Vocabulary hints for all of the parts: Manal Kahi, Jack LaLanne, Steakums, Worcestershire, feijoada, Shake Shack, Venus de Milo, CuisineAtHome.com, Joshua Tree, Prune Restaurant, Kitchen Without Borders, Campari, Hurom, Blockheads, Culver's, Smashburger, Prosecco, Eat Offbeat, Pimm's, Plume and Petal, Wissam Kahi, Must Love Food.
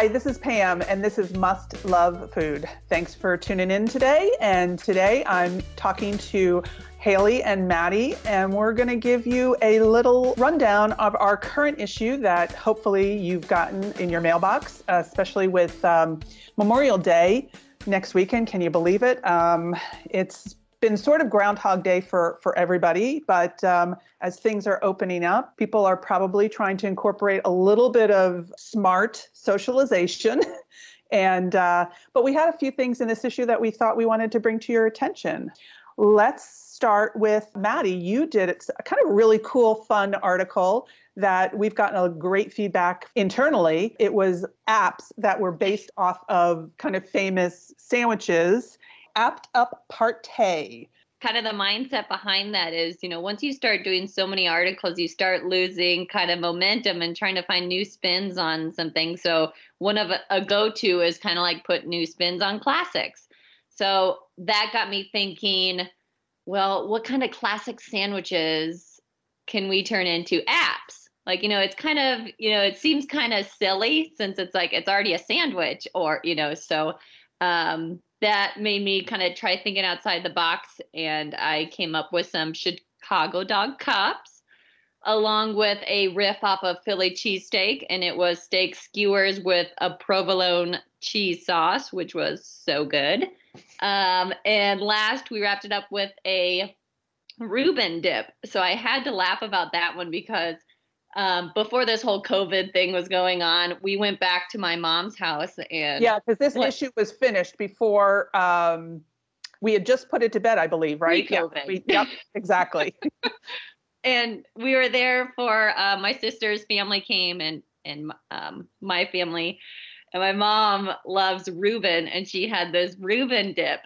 Hi, this is Pam, and this is Must Love Food. Thanks for tuning in today. And today I'm talking to Haley and Maddie, and we're going to give you a little rundown of our current issue that hopefully you've gotten in your mailbox, especially with Memorial Day next weekend. Can you believe it? It's been sort of Groundhog Day for everybody, but as things are opening up, people are probably trying to incorporate a little bit of smart socialization. And but we had a few things in this issue that we thought we wanted to bring to your attention. Let's start with Maddie. You did a kind of really cool, fun article that we've gotten a great feedback internally. It was apps that were based off of kind of famous sandwiches. Apped up partay. Kind of the mindset behind that is, you know, once you start doing so many articles, you start losing kind of momentum and trying to find new spins on something. So one of a go-to is kind of like put new spins on classics. So that got me thinking, well, what kind of classic sandwiches can we turn into apps? Like, you know, it's kind of, you know, it seems kind of silly since it's like, it's already a sandwich or, you know, so, that made me kind of try thinking outside the box, and I came up with some Chicago dog cups along with a riff off of Philly cheesesteak, and it was steak skewers with a provolone cheese sauce, which was so good. And last, we wrapped it up with a Reuben dip. So I had to laugh about that one because before this whole COVID thing was going on, we went back to my mom's house. And yeah, because this issue was finished before we had just put it to bed, I believe, right? Pre-COVID. Yep, exactly. And we were there for my sister's family came and my family. And my mom loves Reuben, and she had this Reuben dip.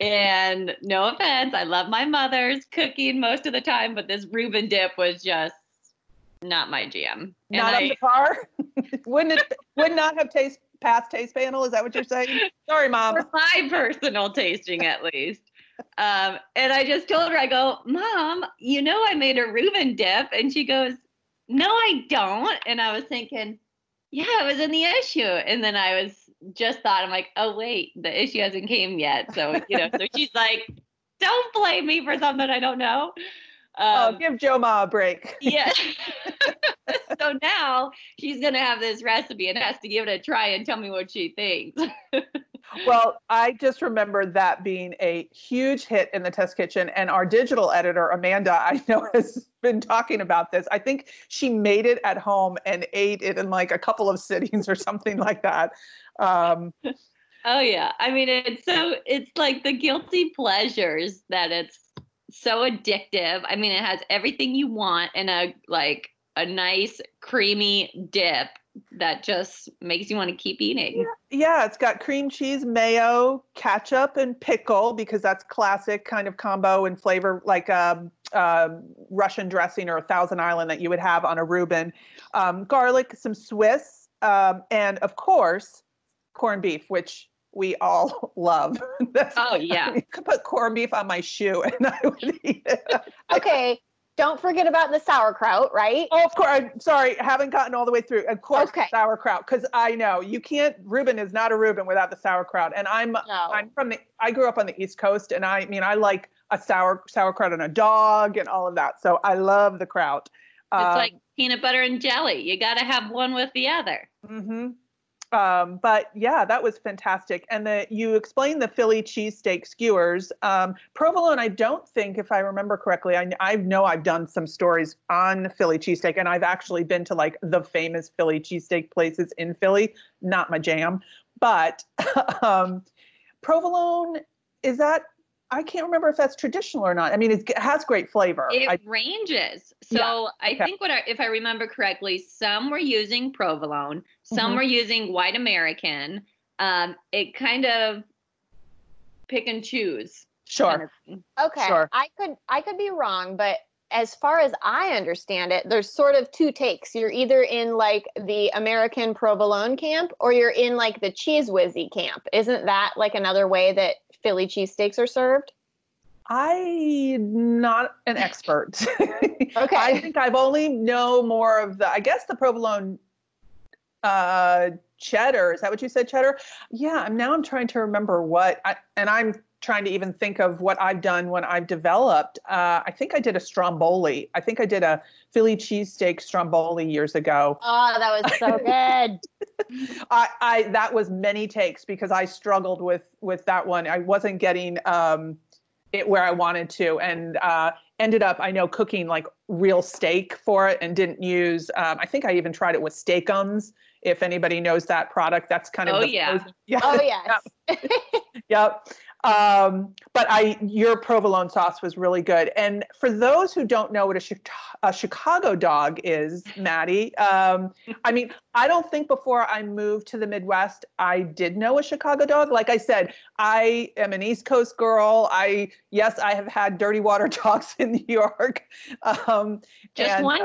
And no offense, I love my mother's cooking most of the time, but this Reuben dip was just not my jam. Not on the par? Would not have passed taste panel? Is that what you're saying? Sorry, Mom. For my personal tasting, at least. And I just told her, I go, Mom, you know I made a Reuben dip. And she goes, no, I don't. And I was thinking, yeah, it was in the issue. And then I was just thought, I'm like, oh, wait, the issue hasn't came yet. So, you know, so she's like, don't blame me for something I don't know. Oh, give Joe Ma a break. Yeah. So now she's going to have this recipe and has to give it a try and tell me what she thinks. Well, I just remember that being a huge hit in the test kitchen. And our digital editor, Amanda, I know has been talking about this. I think she made it at home and ate it in like a couple of sittings or something like that. Oh, yeah. I mean, it's like the guilty pleasures that it's so addictive. I mean, it has everything you want in a nice creamy dip that just makes you want to keep eating. Yeah, it's got cream cheese, mayo, ketchup, and pickle because that's classic kind of combo and flavor, like Russian dressing or a Thousand Island that you would have on a Reuben. Garlic, some Swiss, and of course, corned beef, which we all love. Oh, yeah. You could put corned beef on my shoe and I would eat it. Okay. Don't forget about the sauerkraut, right? Oh, of course. I'm sorry. Haven't gotten all the way through. Of course, okay. Sauerkraut. Because I know you can't, Reuben is not a Reuben without the sauerkraut. And I'm from I grew up on the East Coast, and I mean, I like a sauerkraut on a dog and all of that. So I love the kraut. It's like peanut butter and jelly. You got to have one with the other. Mm-hmm. But yeah, that was fantastic. And you explained the Philly cheesesteak skewers. Provolone, I don't think, if I remember correctly, I know I've done some stories on Philly cheesesteak, and I've actually been to like the famous Philly cheesesteak places in Philly. Not my jam, but provolone, is that, I can't remember if that's traditional or not. I mean, it has great flavor. It ranges. So yeah. I think if I remember correctly, some were using provolone, some were using white American. It kind of pick and choose. Sure. Kind of. Okay. Sure. I could be wrong, but as far as I understand it, there's sort of two takes. You're either in like the American provolone camp, or you're in like the cheese whizzy camp. Isn't that like another way that Philly cheesesteaks are served? I'm not an expert. Okay. I think I've only know more of the, I guess the provolone cheddar. Is that what you said, cheddar? Yeah. I'm trying to remember what, I'm trying to even think of what I've done when I've developed. I think I did a stromboli. I think I did a Philly cheesesteak stromboli years ago. Oh, that was so good. That was many takes because I struggled with that one. I wasn't getting it where I wanted to, and ended up, I know, cooking like real steak for it and didn't use, I think I even tried it with Steakums. If anybody knows that product, that's kind of, Yep. But your provolone sauce was really good. And for those who don't know what a Chicago dog is, Maddie, I mean, I don't think before I moved to the Midwest, I did know a Chicago dog. Like I said, I am an East Coast girl. I have had dirty water dogs in New York. One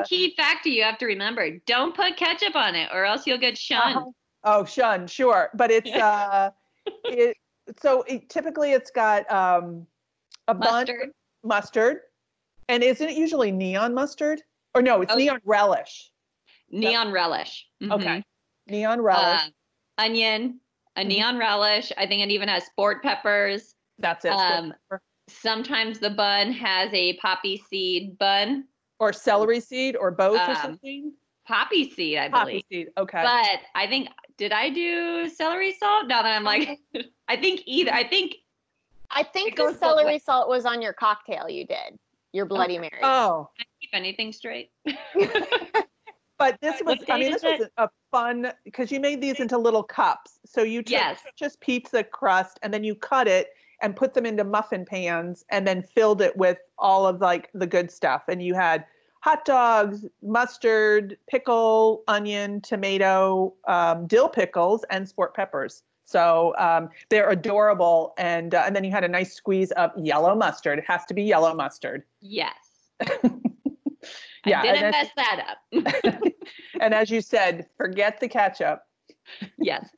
key factor you have to remember, don't put ketchup on it or else you'll get shunned. Shunned, sure. But it's, typically it's got a bunch of mustard, and isn't it usually neon mustard? Or no, it's neon relish. Neon relish. Mm-hmm. Okay. Neon relish. Onion, a neon relish. I think it even has sport peppers. That's it. Sometimes the bun has a poppy seed bun. Or celery seed or both or something. Poppy seed, I believe. Poppy seed, okay. But I think... Did I do celery salt? Now that I'm like, I think the celery salt was on your cocktail you did, your Bloody Mary. Oh. I keep anything straight. But this was a fun, because you made these into little cups. So you took just pizza crust and then you cut it and put them into muffin pans and then filled it with all of like the good stuff. And you had hot dogs, mustard, pickle, onion, tomato, dill pickles, and sport peppers. So they're adorable. And then you had a nice squeeze of yellow mustard. It has to be yellow mustard. Yes. I didn't mess that up. And as you said, forget the ketchup. Yes.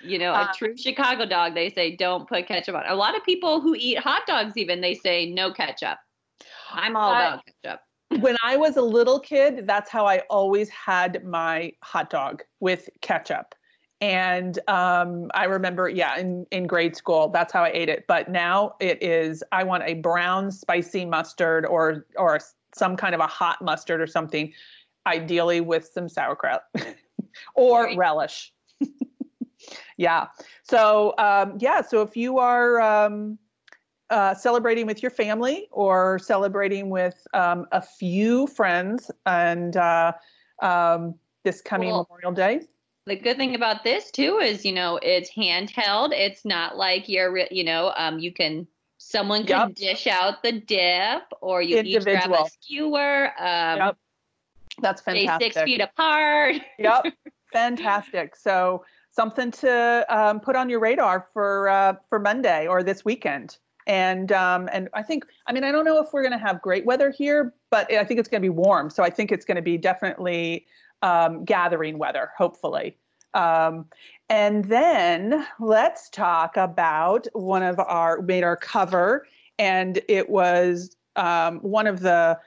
You know, a true Chicago dog, they say don't put ketchup on. A lot of people who eat hot dogs even, they say no ketchup. I'm all about ketchup. When I was a little kid, that's how I always had my hot dog, with ketchup. And I remember, in grade school, that's how I ate it. But now it is, I want a brown spicy mustard or some kind of a hot mustard or something, ideally with some sauerkraut or relish. Yeah. So, so if you are... celebrating with your family or celebrating with a few friends and this coming Memorial Day. The good thing about this too is, it's handheld. It's not like someone can dish out the dip or you Individual. Each grab a skewer. That's fantastic. Stay 6 feet apart. Yep. Fantastic. So something to put on your radar for Monday or this weekend. And I think, I don't know if we're going to have great weather here, but I think it's going to be warm. So I think it's going to be definitely gathering weather, hopefully. And then let's talk about made our cover, and it was one of the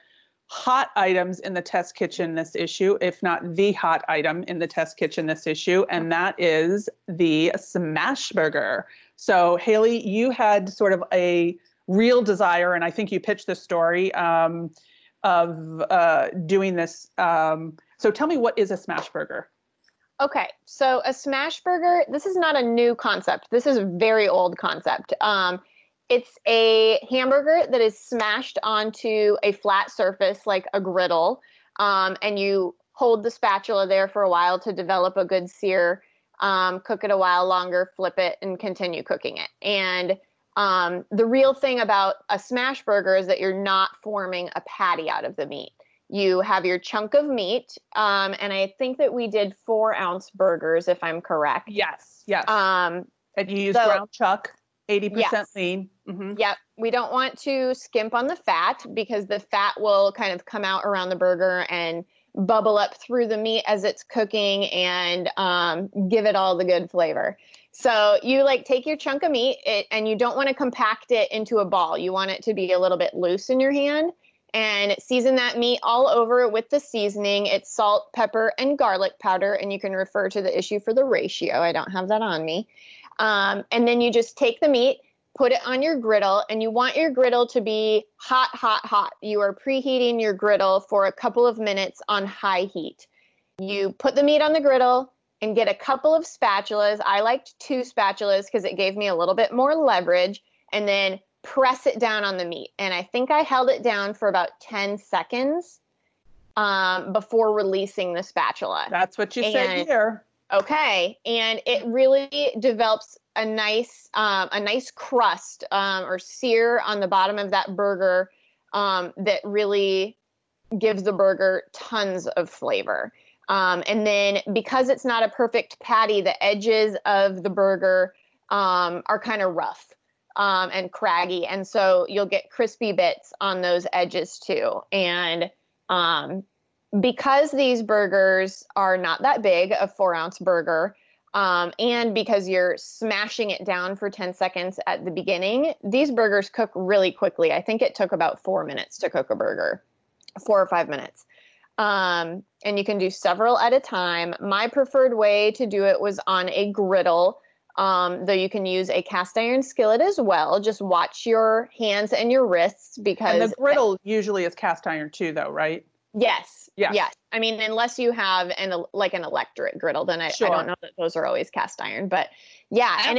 hot items in the test kitchen this issue, if not the hot item in the test kitchen this issue, and that is the Smashburger. So Haley, you had sort of a real desire, and I think you pitched this story of doing this. So tell me, what is a Smashburger? Okay, so a Smashburger, this is not a new concept. This is a very old concept. It's a hamburger that is smashed onto a flat surface like a griddle, and you hold the spatula there for a while to develop a good sear. Cook it a while longer, flip it, and continue cooking it. And the real thing about a Smashburger is that you're not forming a patty out of the meat. You have your chunk of meat, and I think that we did 4-ounce burgers, if I'm correct. Yes. And you use ground chuck, 80% lean. Mm-hmm. Yep. We don't want to skimp on the fat because the fat will kind of come out around the burger and bubble up through the meat as it's cooking and give it all the good flavor. So you take your chunk of meat and you don't want to compact it into a ball. You want it to be a little bit loose in your hand and season that meat all over with the seasoning. It's salt, pepper, and garlic powder, and you can refer to the issue for the ratio. I don't have that on me. And then you just take the meat, put it on your griddle, and you want your griddle to be hot, hot, hot. You are preheating your griddle for a couple of minutes on high heat. You put the meat on the griddle and get a couple of spatulas. I liked 2 spatulas because it gave me a little bit more leverage, and then press it down on the meat. And I think I held it down for about 10 seconds before releasing the spatula. That's what you said here. Okay. And it really develops a nice crust or sear on the bottom of that burger that really gives the burger tons of flavor. And then because it's not a perfect patty, the edges of the burger are kind of rough and craggy. And so you'll get crispy bits on those edges too. And because these burgers are not that big, a 4-ounce burger, and because you're smashing it down for 10 seconds at the beginning, these burgers cook really quickly. I think it took about 4 minutes to cook a burger, 4 or 5 minutes. And you can do several at a time. My preferred way to do it was on a griddle, though you can use a cast iron skillet as well. Just watch your hands and your wrists because— And the griddle usually is cast iron too though, right? Yes. Yes. Yes. I mean, unless you have an electric griddle, then I don't know that those are always cast iron, but yeah. And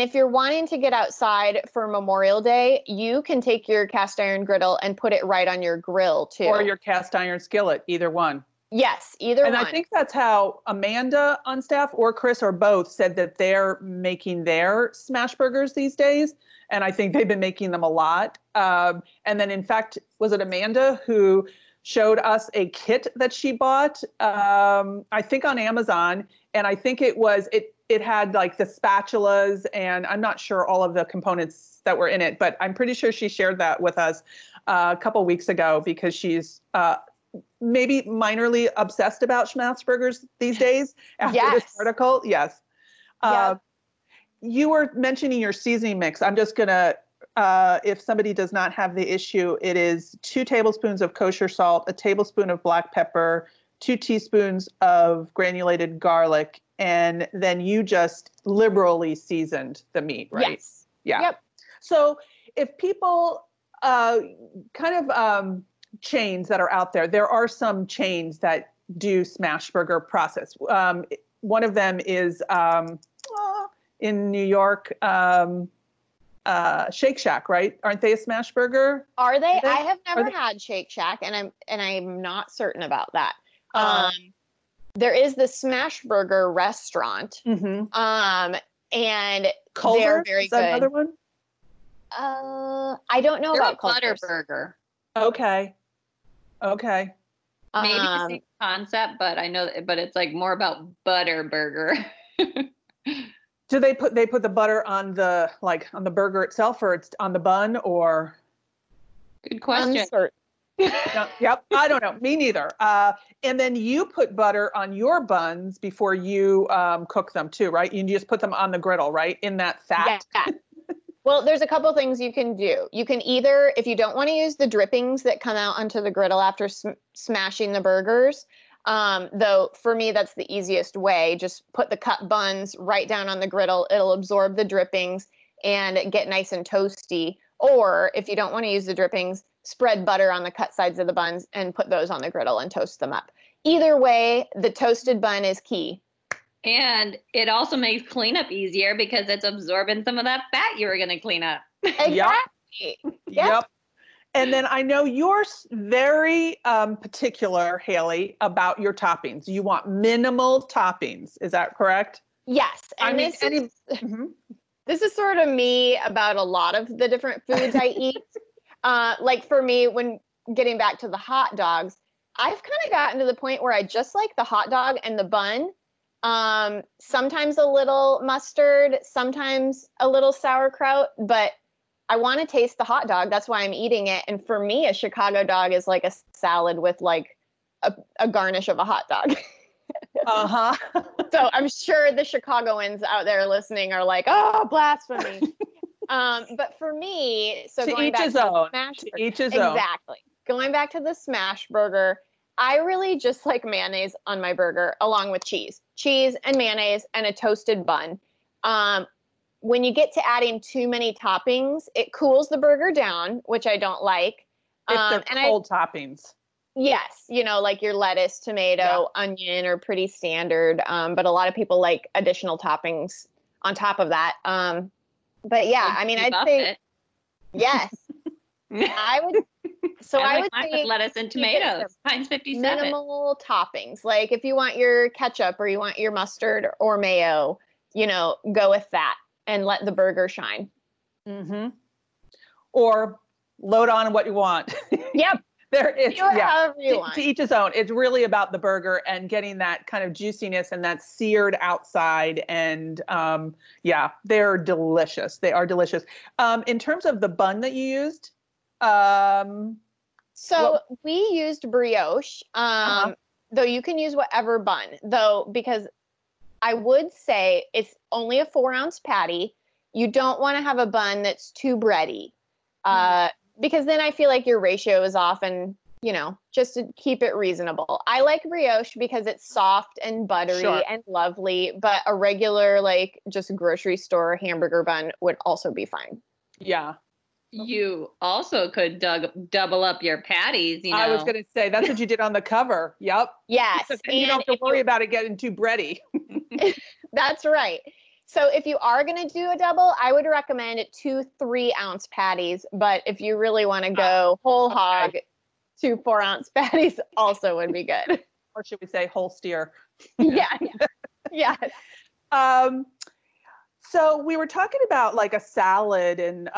if you're wanting to get outside for Memorial Day, you can take your cast iron griddle and put it right on your grill too. Or your cast iron skillet, either one. Yes, either one. And I think that's how Amanda on staff or Chris or both said that they're making their smash burgers these days. And I think they've been making them a lot. And then in fact, was it Amanda who showed us a kit that she bought, I think on Amazon. And I think it had like the spatulas and I'm not sure all of the components that were in it, but I'm pretty sure she shared that with us a couple weeks ago because she's maybe minorly obsessed about Smashburgers these days after this article. Yes. You were mentioning your seasoning mix. I'm just going to, if somebody does not have the issue, it is 2 tablespoons of kosher salt, 1 tablespoon of black pepper, 2 teaspoons of granulated garlic, and then you just liberally seasoned the meat, right? Yes. Yeah. Yep. So if people chains that are out there. There are some chains that do Smashburger process. One of them is in New York, Shake Shack, right? Aren't they a Smashburger? Are they? I have never had Shake Shack, and I'm not certain about that. There is the Smashburger restaurant, and Culver's, they're very is that good. Another one? I don't know about Culver's. Butterburger. Okay. Okay. Maybe the same concept, but I know, but it's like more about butter burger. Do they put the butter on the, like on the burger itself or it's on the bun or? Good question. No, yep. I don't know. Me neither. And then you put butter on your buns before you cook them too, right? You just put them on the griddle, right? In that fat. Yeah. Well, there's a couple things you can do. You can either, if you don't want to use the drippings that come out onto the griddle after smashing the burgers, though for me, that's the easiest way. Just put the cut buns right down on the griddle. It'll absorb the drippings and get nice and toasty. Or if you don't want to use the drippings, spread butter on the cut sides of the buns and put those on the griddle and toast them up. Either way, the toasted bun is key. And it also makes cleanup easier because it's absorbing some of that fat you were going to clean up. Exactly. Yep. And then I know you're very particular, Haley, about your toppings. You want minimal toppings. Is that correct? Yes. And this is sort of me about a lot of the different foods I eat. Like for me, when getting back to the hot dogs, I've kind of gotten to the point where I just like the hot dog and the bun. Sometimes a little mustard, sometimes a little sauerkraut, but I want to taste the hot dog. That's why I'm eating it. And for me, a Chicago dog is like a salad with like a garnish of a hot dog. So I'm sure the Chicagoans out there listening are like, oh, blasphemy. But for me, so going back to the Smashburger, to each his own. Exactly. Going back to the Smashburger, I really just like mayonnaise on my burger along with cheese and mayonnaise and a toasted bun. When you get to adding too many toppings, it cools the burger down, which I don't like. If they're cold toppings. Yes. You know, like your lettuce, tomato, onion are pretty standard. But a lot of people like additional toppings on top of that. But yeah, I mean, I'd say, yes, I would. So I would say lettuce and tomatoes, times 57. Minimal toppings. Like if you want your ketchup or you want your mustard or mayo, you know, go with that and let the burger shine. Mm-hmm. Or load on what you want. Yep. To each his own. It's really about the burger and getting that kind of juiciness and that seared outside. And yeah, they're delicious. They are delicious. In terms of the bun that you used, we used brioche. Though you can use whatever bun, though, because I would say it's only a 4-ounce patty. You don't want to have a bun that's too bready. Because then I feel like your ratio is off and, you know, just to keep it reasonable. I like brioche because it's soft and buttery and lovely, but a regular, like, just grocery store hamburger bun would also be fine. Yeah. You also could double up your patties, you know. I was going to say, that's what you did on the cover. Yep. Yes. So you don't have to worry about it getting too bready. That's right. So if you are going to do a double, I would recommend 2 3-ounce patties. But if you really want to go whole hog, 2 4-ounce patties also would be good. Or should we say whole steer? Yeah. So we were talking about like a salad and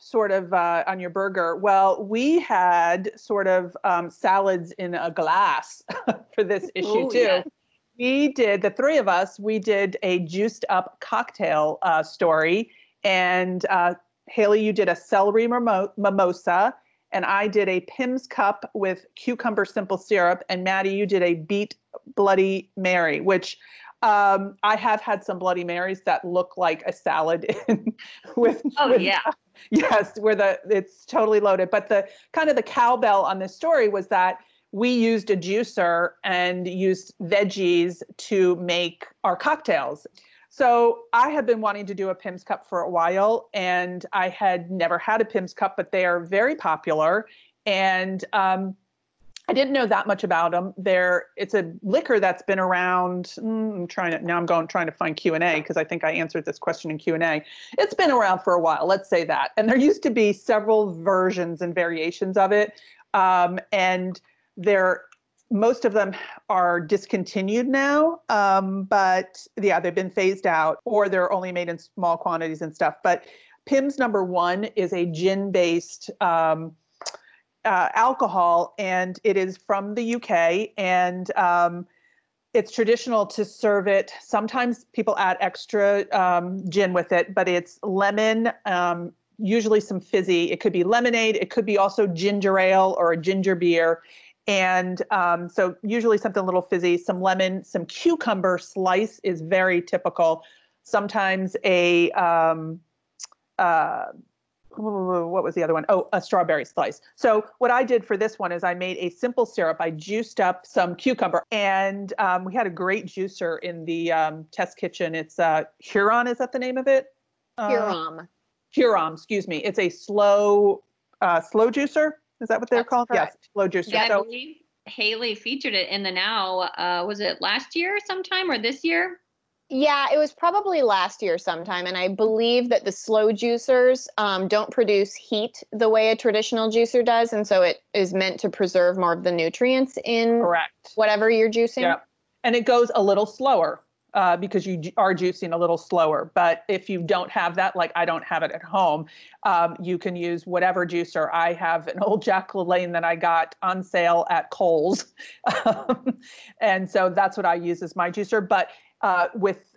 sort of on your burger. Well, we had sort of salads in a glass for this issue too. Yeah. We did, the three of us, we did a juiced up cocktail story. And Haley, you did a celery mimosa. And I did a Pimm's cup with cucumber simple syrup. And Maddie, you did a beet Bloody Mary, which I have had some Bloody Marys that look like a salad it's totally loaded. But the kind of the cowbell on this story was that we used a juicer and used veggies to make our cocktails. So I have been wanting to do a Pimm's cup for a while, and I had never had a Pimm's cup, but they are very popular. And I didn't know that much about them. It's a liquor that's been around. I'm trying to find Q&A because I think I answered this question in Q&A. It's been around for a while, let's say that. And there used to be several versions and variations of it. Most of them are discontinued now, but yeah, they've been phased out or they're only made in small quantities and stuff. But Pimm's #1 is a gin-based alcohol, and it is from the UK, and it's traditional to serve it. Sometimes people add extra gin with it, but it's lemon, usually some fizzy. It could be lemonade. It could be also ginger ale or a ginger beer. And so usually something a little fizzy, some lemon, some cucumber slice is very typical. Sometimes a strawberry slice. So what I did for this one is I made a simple syrup. I juiced up some cucumber, and we had a great juicer in the test kitchen. It's Hurom, is that the name of it? Hurom, excuse me. It's a slow juicer. Is that what they're called? Correct. Yes, slow juicer. Yeah, so, I believe Haley featured it in the Now. Was it last year sometime or this year? Yeah, it was probably last year sometime. And I believe that the slow juicers don't produce heat the way a traditional juicer does. And so it is meant to preserve more of the nutrients in whatever you're juicing. Yeah. And it goes a little slower. Because you are juicing a little slower. But if you don't have that, like I don't have it at home, you can use whatever juicer. I have an old Jack LaLanne that I got on sale at Kohl's. And so that's what I use as my juicer. But with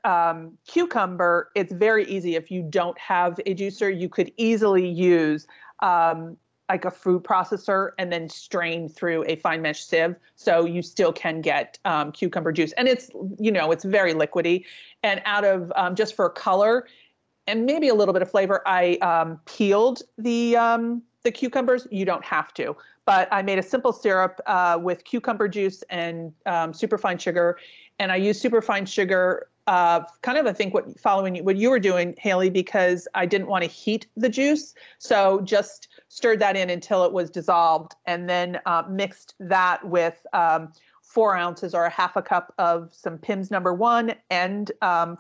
cucumber, it's very easy. If you don't have a juicer, you could easily use like a food processor and then strain through a fine mesh sieve. So you still can get cucumber juice, and it's very liquidy. And out of, just for color, and maybe a little bit of flavor. I peeled the cucumbers. You don't have to, but I made a simple syrup with cucumber juice and superfine sugar. And I used superfine sugar kind of, I think, following what you were doing, Haley, because I didn't want to heat the juice. So just stirred that in until it was dissolved, and then mixed that with 4 ounces or a half a cup of some Pimm's No. 1 and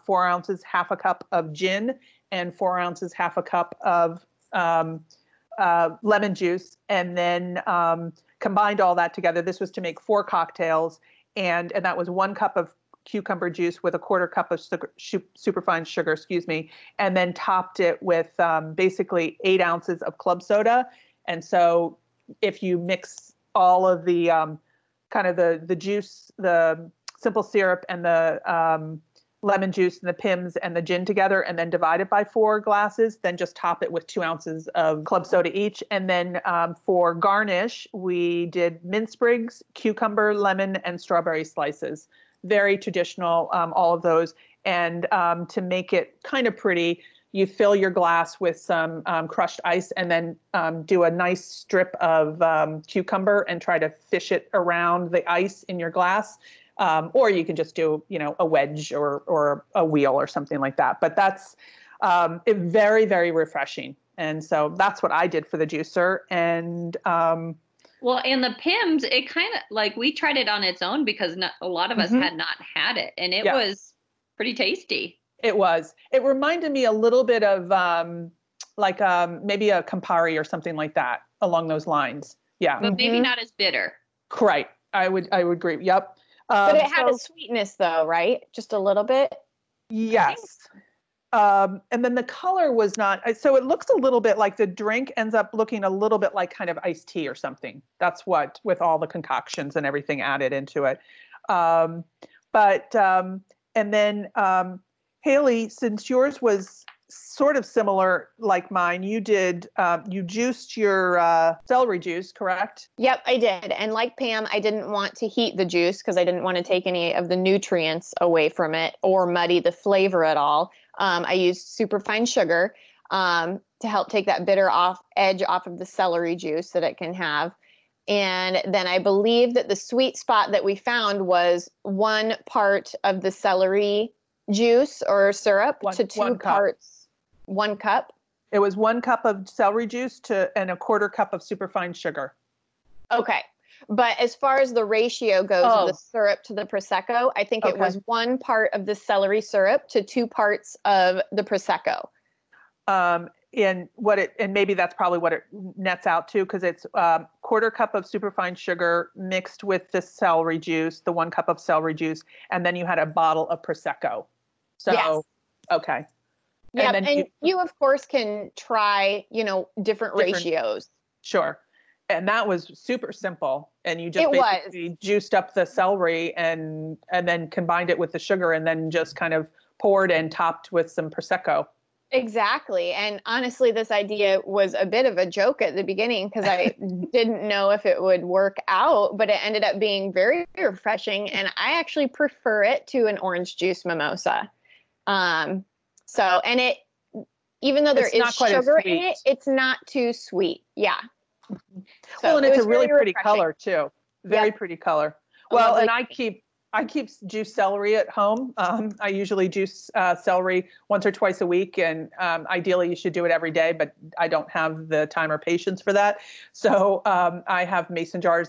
4 ounces, half a cup of gin, and 4 ounces, half a cup of lemon juice, and then combined all that together. This was to make 4 cocktails, and that was 1 cup of cucumber juice with 1/4 cup of superfine sugar, and then topped it with basically 8 ounces of club soda. And so if you mix all of the kind of the juice, the simple syrup and the lemon juice and the Pimm's and the gin together, and then divide it by 4 glasses, then just top it with 2 ounces of club soda each. And then for garnish, we did mint sprigs, cucumber, lemon, and strawberry slices. Very traditional, all of those. And to make it kind of pretty, you fill your glass with some crushed ice, and then do a nice strip of cucumber and try to fish it around the ice in your glass. Or you can just do, you know, a wedge or a wheel or something like that. But that's very, very refreshing. And so that's what I did for the juicer. And well, and the Pimm's, it kind of, like, we tried it on its own because a lot of us had not had it, and it was pretty tasty. It was. It reminded me a little bit of like maybe a Campari or something like that, along those lines. Yeah. But maybe not as bitter. Right. I would agree. Yep. But it had a sweetness though, right? Just a little bit. Yes. And then the color was not, so it looks a little bit like the drink ends up looking a little bit like kind of iced tea or something. That's what, with all the concoctions and everything added into it. And then, Haley, since yours was sort of similar like mine, you did, you juiced your celery juice, correct? Yep, I did. And like Pam, I didn't want to heat the juice because I didn't want to take any of the nutrients away from it or muddy the flavor at all. I used superfine sugar to help take that bitter edge off of the celery juice that it can have. And then I believe that the sweet spot that we found was 1 part of the celery juice or syrup to 2 parts. 1 cup? It was 1 cup of celery juice and 1/4 cup of superfine sugar. Okay. But as far as the ratio goes of the syrup to the Prosecco, I think it was 1 part of the celery syrup to 2 parts of the Prosecco. And maybe that's probably what it nets out to, because it's 1/4 cup of superfine sugar mixed with the celery juice, the 1 cup of celery juice, and then you had a bottle of Prosecco. So, yes. Okay. Yeah, and you of course can try, you know, different ratios. Sure. And that was super simple. And you just basically juiced up the celery and then combined it with the sugar and then just kind of poured and topped with some Prosecco. Exactly. And honestly, this idea was a bit of a joke at the beginning because I didn't know if it would work out, but it ended up being very refreshing. And I actually prefer it to an orange juice mimosa. And it, even though there is sugar in it, it's not too sweet. Yeah. Well, and it's a really pretty color too. Very pretty color. Well, and I keep juice celery at home. I usually juice celery once or twice a week, and ideally you should do it every day, but I don't have the time or patience for that. So I have mason jars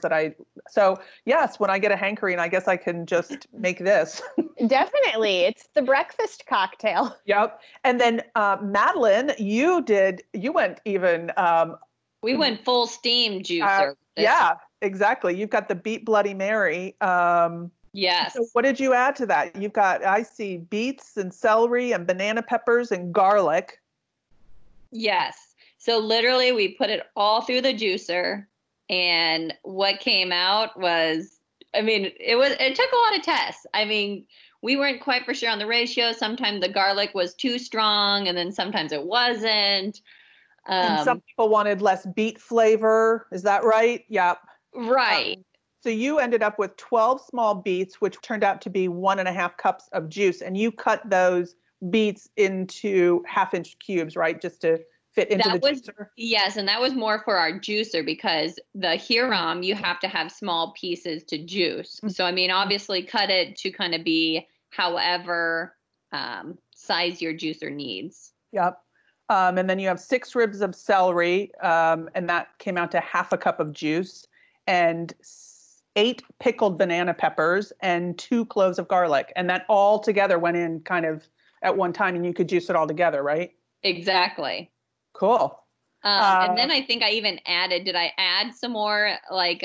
so yes, when I get a hankering, I guess I can just make this. Definitely. It's the breakfast cocktail. Yep. And then Madeline, we went full steam juicer. Yeah, exactly. You've got the beet Bloody Mary. Yes. So what did you add to that? You've got, I see, beets and celery and banana peppers and garlic. Yes. So literally we put it all through the juicer, and what came out was, it took a lot of tests. I mean, we weren't quite for sure on the ratio. Sometimes the garlic was too strong, and then sometimes it wasn't. And some people wanted less beet flavor. Is that right? Yep. Right. So you ended up with 12 small beets, which turned out to be 1.5 cups of juice. And you cut those beets into 1/2-inch cubes, right? Just to fit into that juicer. Yes, and that was more for our juicer because the Hurom, you have to have small pieces to juice. Mm-hmm. So, I mean, obviously cut it to kind of be however size your juicer needs. Yep. And then you have 6 ribs of celery, and that came out to 1/2 cup of juice, and 8 pickled banana peppers and 2 cloves of garlic. And that all together went in kind of at one time, and you could juice it all together, right? Exactly. Cool. And then I think I even added, did I add some more like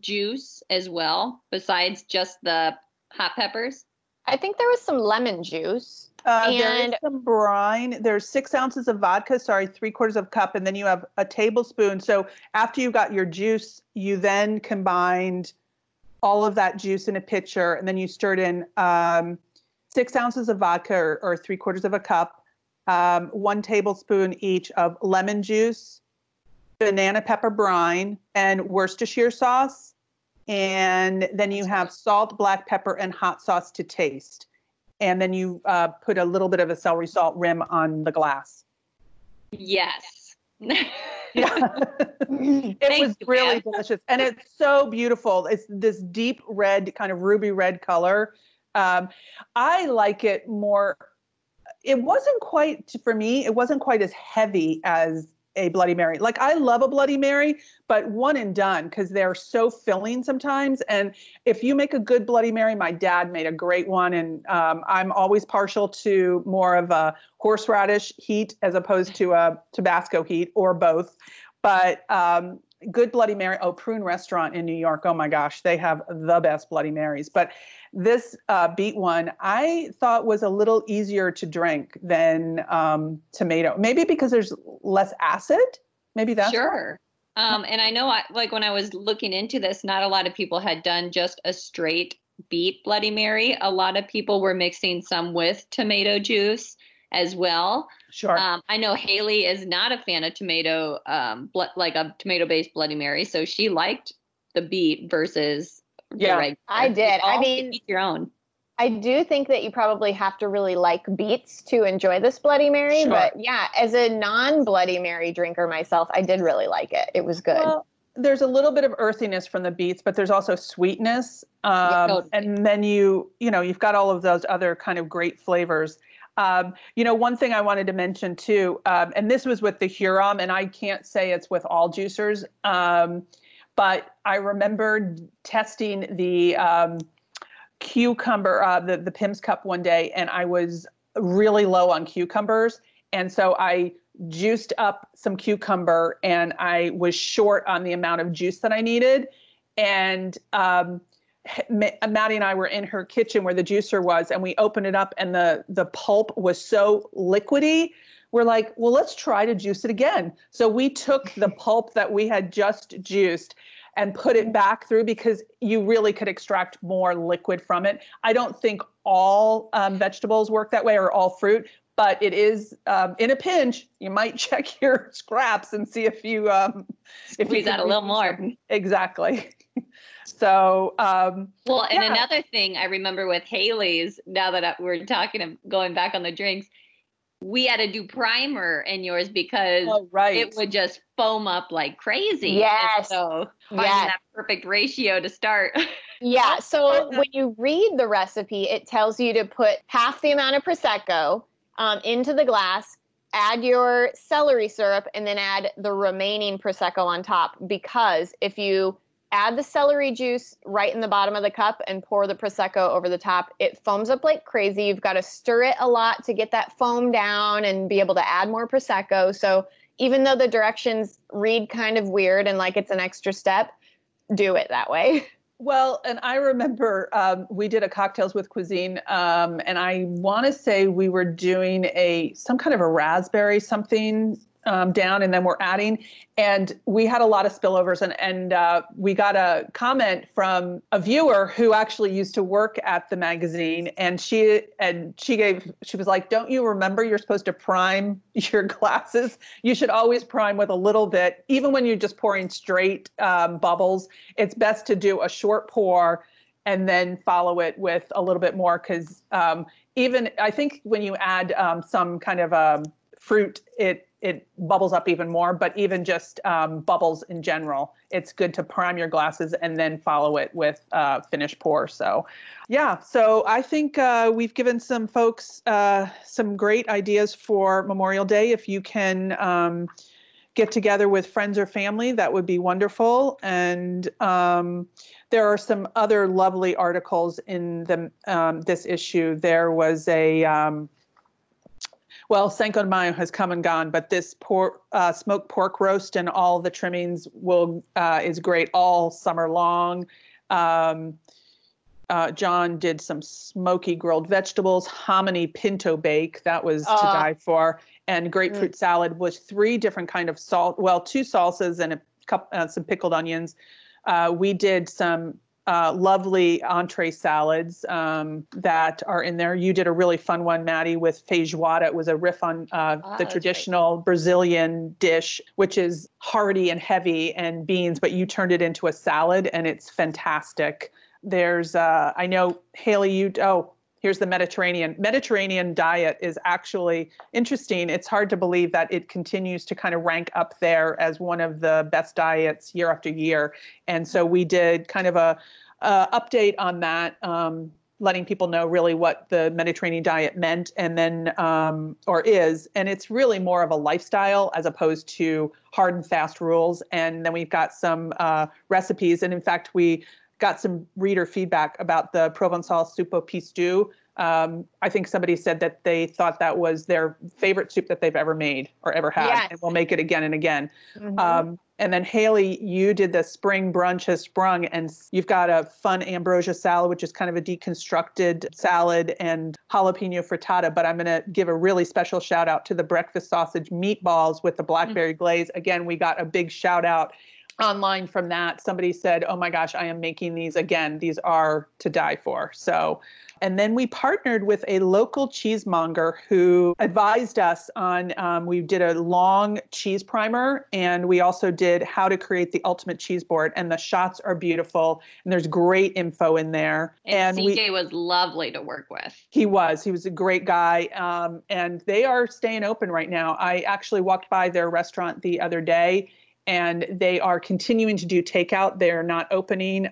juice as well besides just the hot peppers? I think there was some lemon juice. There is some brine. There's 6 ounces of vodka, 3/4 cup, and then you have a tablespoon. So after you got your juice, you then combined all of that juice in a pitcher, and then you stirred in 6 ounces of vodka or 3/4 cup, 1 tablespoon each of lemon juice, banana pepper brine, and Worcestershire sauce. And then you have salt, black pepper, and hot sauce to taste. And then you put a little bit of a celery salt rim on the glass. Yes. Yeah. It was really delicious. And it's so beautiful. It's this deep red, kind of ruby red color. I like it more. It wasn't quite, for me, it wasn't quite as heavy as a Bloody Mary. Like, I love a Bloody Mary, but one and done, because they're so filling sometimes. And if you make a good Bloody Mary, my dad made a great one. And I'm always partial to more of a horseradish heat as opposed to a Tabasco heat, or both. But good Bloody Mary. Oh, Prune Restaurant in New York. Oh my gosh, they have the best Bloody Marys. But this beet one, I thought was a little easier to drink than tomato. Maybe because there's less acid. Maybe that's sure. And I know, like when I was looking into this, not a lot of people had done just a straight beet Bloody Mary. A lot of people were mixing some with tomato juice as well. Sure. I know Haley is not a fan of tomato, like a tomato-based Bloody Mary, so she liked the beet versus. Yeah, right. I did. I mean, your own. I do think that you probably have to really like beets to enjoy this Bloody Mary. Sure. But yeah, as a non-Bloody Mary drinker myself, I did really like it. It was good. Well, there's a little bit of earthiness from the beets, but there's also sweetness. Yeah, totally. And then you know, you've got all of those other kind of great flavors. You know, one thing I wanted to mention too, and this was with the Hurom, and I can't say it's with all juicers. But I remembered testing the cucumber, the Pimm's cup one day, and I was really low on cucumbers. And so I juiced up some cucumber, and I was short on the amount of juice that I needed. And Maddie and I were in her kitchen where the juicer was, and we opened it up, and the pulp was so liquidy. We're like, well, let's try to juice it again. So we took the pulp that we had just juiced and put it back through, because you really could extract more liquid from it. I don't think all vegetables work that way, or all fruit, but it is, in a pinch, you might check your scraps and see if you squeeze out a little more. Exactly. So, well, and yeah. Another thing I remember with Haley's, now that we're talking, going back on the drinks, we had to do primer in yours because it would just foam up like crazy. Yes. So finding that perfect ratio to start. Yeah. So when you read the recipe, it tells you to put 1/2 the amount of Prosecco into the glass, add your celery syrup, and then add the remaining Prosecco on top. Because if you add the celery juice right in the bottom of the cup and pour the Prosecco over the top, it foams up like crazy. You've got to stir it a lot to get that foam down and be able to add more Prosecco. So even though the directions read kind of weird and like it's an extra step, do it that way. Well, and I remember we did a Cocktails with Cuisine, and I want to say we were doing some kind of a raspberry something down, and then we're adding, and we had a lot of spillovers, and we got a comment from a viewer who actually used to work at the magazine, and she was like, "Don't you remember you're supposed to prime your glasses? You should always prime with a little bit, even when you're just pouring straight bubbles. It's best to do a short pour and then follow it with a little bit more, because even I think when you add some kind of fruit, it bubbles up even more. But even just bubbles in general, it's good to prime your glasses and then follow it with finished pour. So yeah, so I think we've given some folks some great ideas for Memorial Day. If you can get together with friends or family, that would be wonderful. And there are some other lovely articles in the, this issue. There was a... well, Cinco de Mayo has come and gone, but this smoked pork roast and all the trimmings will is great all summer long. John did some smoky grilled vegetables, hominy pinto bake, that was to die for, and grapefruit salad with 3 different kind of salt, well, 2 salsas and a cup, some pickled onions. We did some lovely entree salads that are in there. You did a really fun one, Maddie, with feijoada. It was a riff on the traditional Brazilian dish, which is hearty and heavy and beans, but you turned it into a salad, and it's fantastic. There's, I know, Haley, you, oh, here's the Mediterranean. Mediterranean diet is actually interesting. It's hard to believe that it continues to kind of rank up there as one of the best diets year after year. And so we did kind of a update on that, letting people know really what the Mediterranean diet meant and then, or is. And it's really more of a lifestyle as opposed to hard and fast rules. And then we've got some recipes. And in fact, we got some reader feedback about the Provençal soup au pistou. I think somebody said that they thought that was their favorite soup that they've ever made or ever had, yes, and we'll make it again and again. Mm-hmm. And then Haley, you did the spring brunch has sprung, and you've got a fun ambrosia salad, which is kind of a deconstructed salad, and jalapeno frittata. But I'm going to give a really special shout out to the breakfast sausage meatballs with the blackberry glaze. Again, we got a big shout out online from that. Somebody said, oh my gosh, I am making these again. These are to die for. So, and then we partnered with a local cheesemonger who advised us on, we did a long cheese primer, and we also did how to create the ultimate cheese board, and the shots are beautiful, and there's great info in there. And CJ was lovely to work with. He was a great guy. And they are staying open right now. I actually walked by their restaurant the other day, and they are continuing to do takeout. They're not opening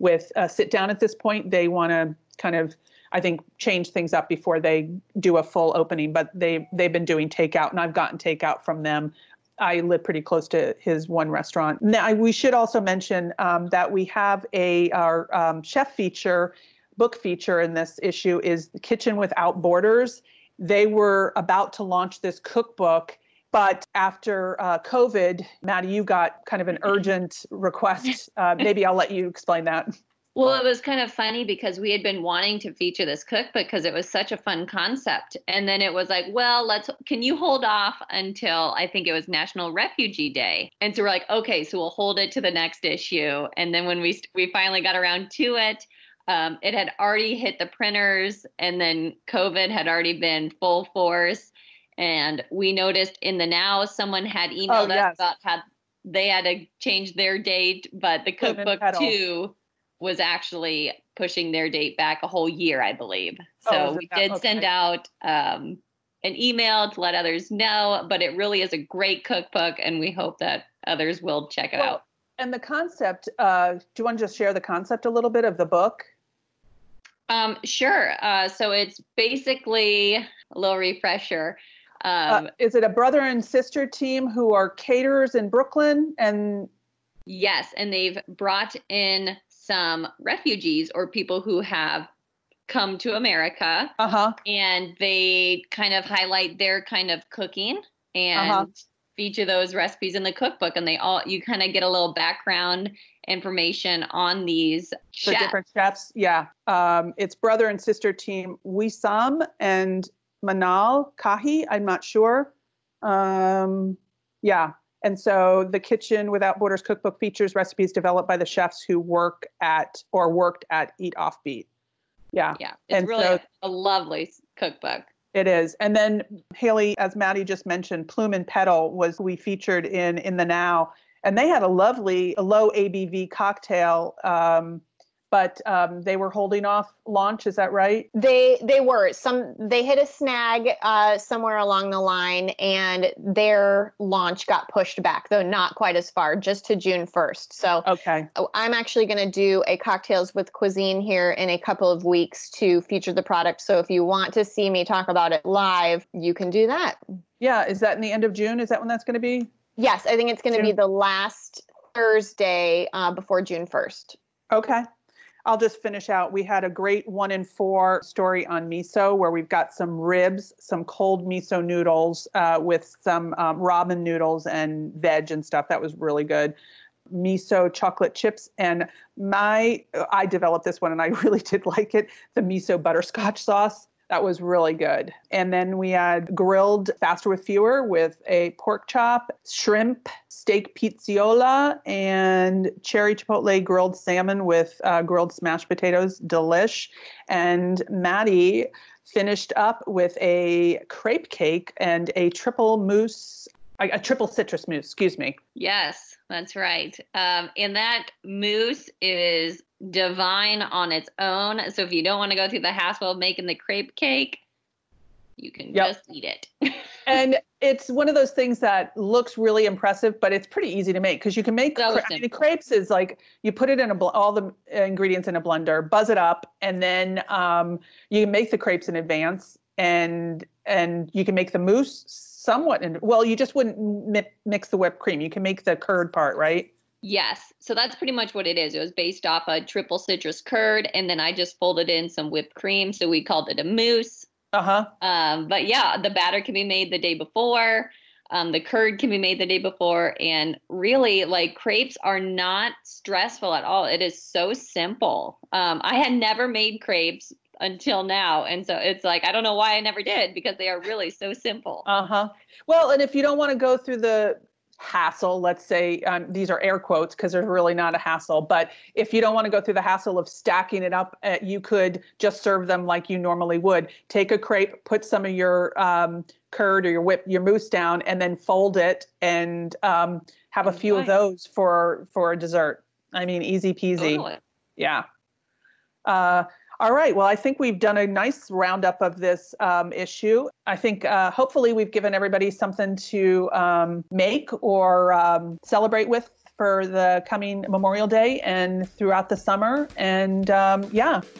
with a sit down at this point. They want to kind of, I think, change things up before they do a full opening, but they've been doing takeout, and I've gotten takeout from them. I live pretty close to his one restaurant. Now, we should also mention that we have our chef feature, book feature in this issue is the Kitchen Without Borders. They were about to launch this cookbook, but after COVID, Maddie, you got kind of an urgent request. Maybe I'll let you explain that. Well, it was kind of funny because we had been wanting to feature this cookbook because it was such a fun concept. And then it was like, well, can you hold off until, I think it was National Refugee Day? And so we're like, okay, so we'll hold it to the next issue. And then when we finally got around to it, it had already hit the printers, and then COVID had already been full force. And we noticed in the now someone had emailed us about how they had to change their date, but the cookbook too was actually pushing their date back a whole year, I believe. So we did send out an email to let others know, but it really is a great cookbook, and we hope that others will check it out. And the concept, do you want to just share the concept a little bit of the book? Sure. So it's basically a little refresher. Is it a brother and sister team who are caterers in Brooklyn? And yes, and they've brought in some refugees or people who have come to America. And they kind of highlight their kind of cooking and feature those recipes in the cookbook. And you kind of get a little background information on these chefs. The different chefs. Yeah. It's brother and sister team Wissam and Manal Kahi, I'm not sure. Yeah. And so the Kitchen Without Borders cookbook features recipes developed by the chefs who work at or worked at Eat Offbeat. Yeah. Yeah. It's and really a lovely cookbook. It is. And then Haley, as Maddie just mentioned, Plume and Petal was who we featured in the Now. And they had a lovely low ABV cocktail, but they were holding off launch. Is that right? They were. They hit a snag somewhere along the line, and their launch got pushed back, though not quite as far, just to June 1st. So okay. I'm actually going to do a Cocktails with Cuisine here in a couple of weeks to feature the product. So if you want to see me talk about it live, you can do that. Yeah. Is that in the end of June? Is that when that's going to be? Yes. I think it's going to be the last Thursday before June 1st. Okay. I'll just finish out. We had a great 1 in 4 story on miso where we've got some ribs, some cold miso noodles with some ramen noodles and veg and stuff. That was really good. Miso chocolate chips, and I developed this one and I really did like it. The miso butterscotch sauce. That was really good. And then we had grilled faster with fewer with a pork chop, shrimp, steak pizziola, and cherry chipotle grilled salmon with grilled smashed potatoes. Delish. And Maddie finished up with a crepe cake and a triple citrus mousse, excuse me. Yes, that's right. And that mousse is divine on its own. So if you don't want to go through the hassle of making the crepe cake, you can just eat it. And it's one of those things that looks really impressive, but it's pretty easy to make because you can make crepes is like you put it in all the ingredients in a blender, buzz it up, and then you can make the crepes in advance, and you can make the mousse somewhat. You just wouldn't mix the whipped cream. You can make the curd part, right? Yes. So that's pretty much what it is. It was based off a triple citrus curd, and then I just folded in some whipped cream. So we called it a mousse. Uh-huh. But yeah, the batter can be made the day before. The curd can be made the day before. And really, like, crepes are not stressful at all. It is so simple. I had never made crepes until now. And so it's like, I don't know why I never did, because they are really so simple. Uh-huh. Well, and if you don't want to go through the hassle, let's say, these are air quotes because there's really not a hassle, but if you don't want to go through the hassle of stacking it up, you could just serve them like you normally would. Take a crepe, put some of your curd or your mousse down, and then fold it and have a few of those for dessert. I mean, easy peasy. Totally. Yeah. All right. Well, I think we've done a nice roundup of this issue. I think hopefully we've given everybody something to make or celebrate with for the coming Memorial Day and throughout the summer. And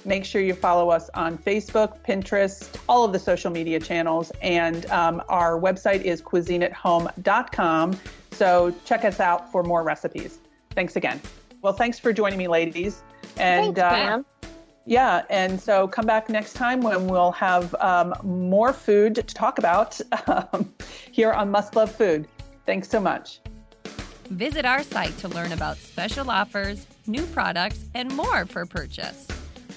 make sure you follow us on Facebook, Pinterest, all of the social media channels. And our website is CuisineAtHome.com. So check us out for more recipes. Thanks again. Well, thanks for joining me, ladies. And, thanks, Pam. Yeah, and so come back next time when we'll have more food to talk about here on Must Love Food. Thanks so much. Visit our site to learn about special offers, new products, and more for purchase.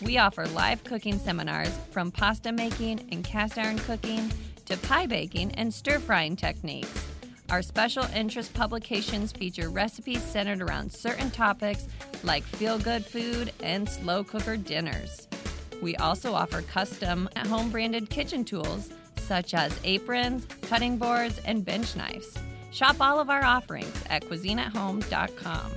We offer live cooking seminars from pasta making and cast iron cooking to pie baking and stir-frying techniques. Our special interest publications feature recipes centered around certain topics like feel-good food and slow cooker dinners. We also offer custom at-home branded kitchen tools such as aprons, cutting boards, and bench knives. Shop all of our offerings at CuisineAtHome.com.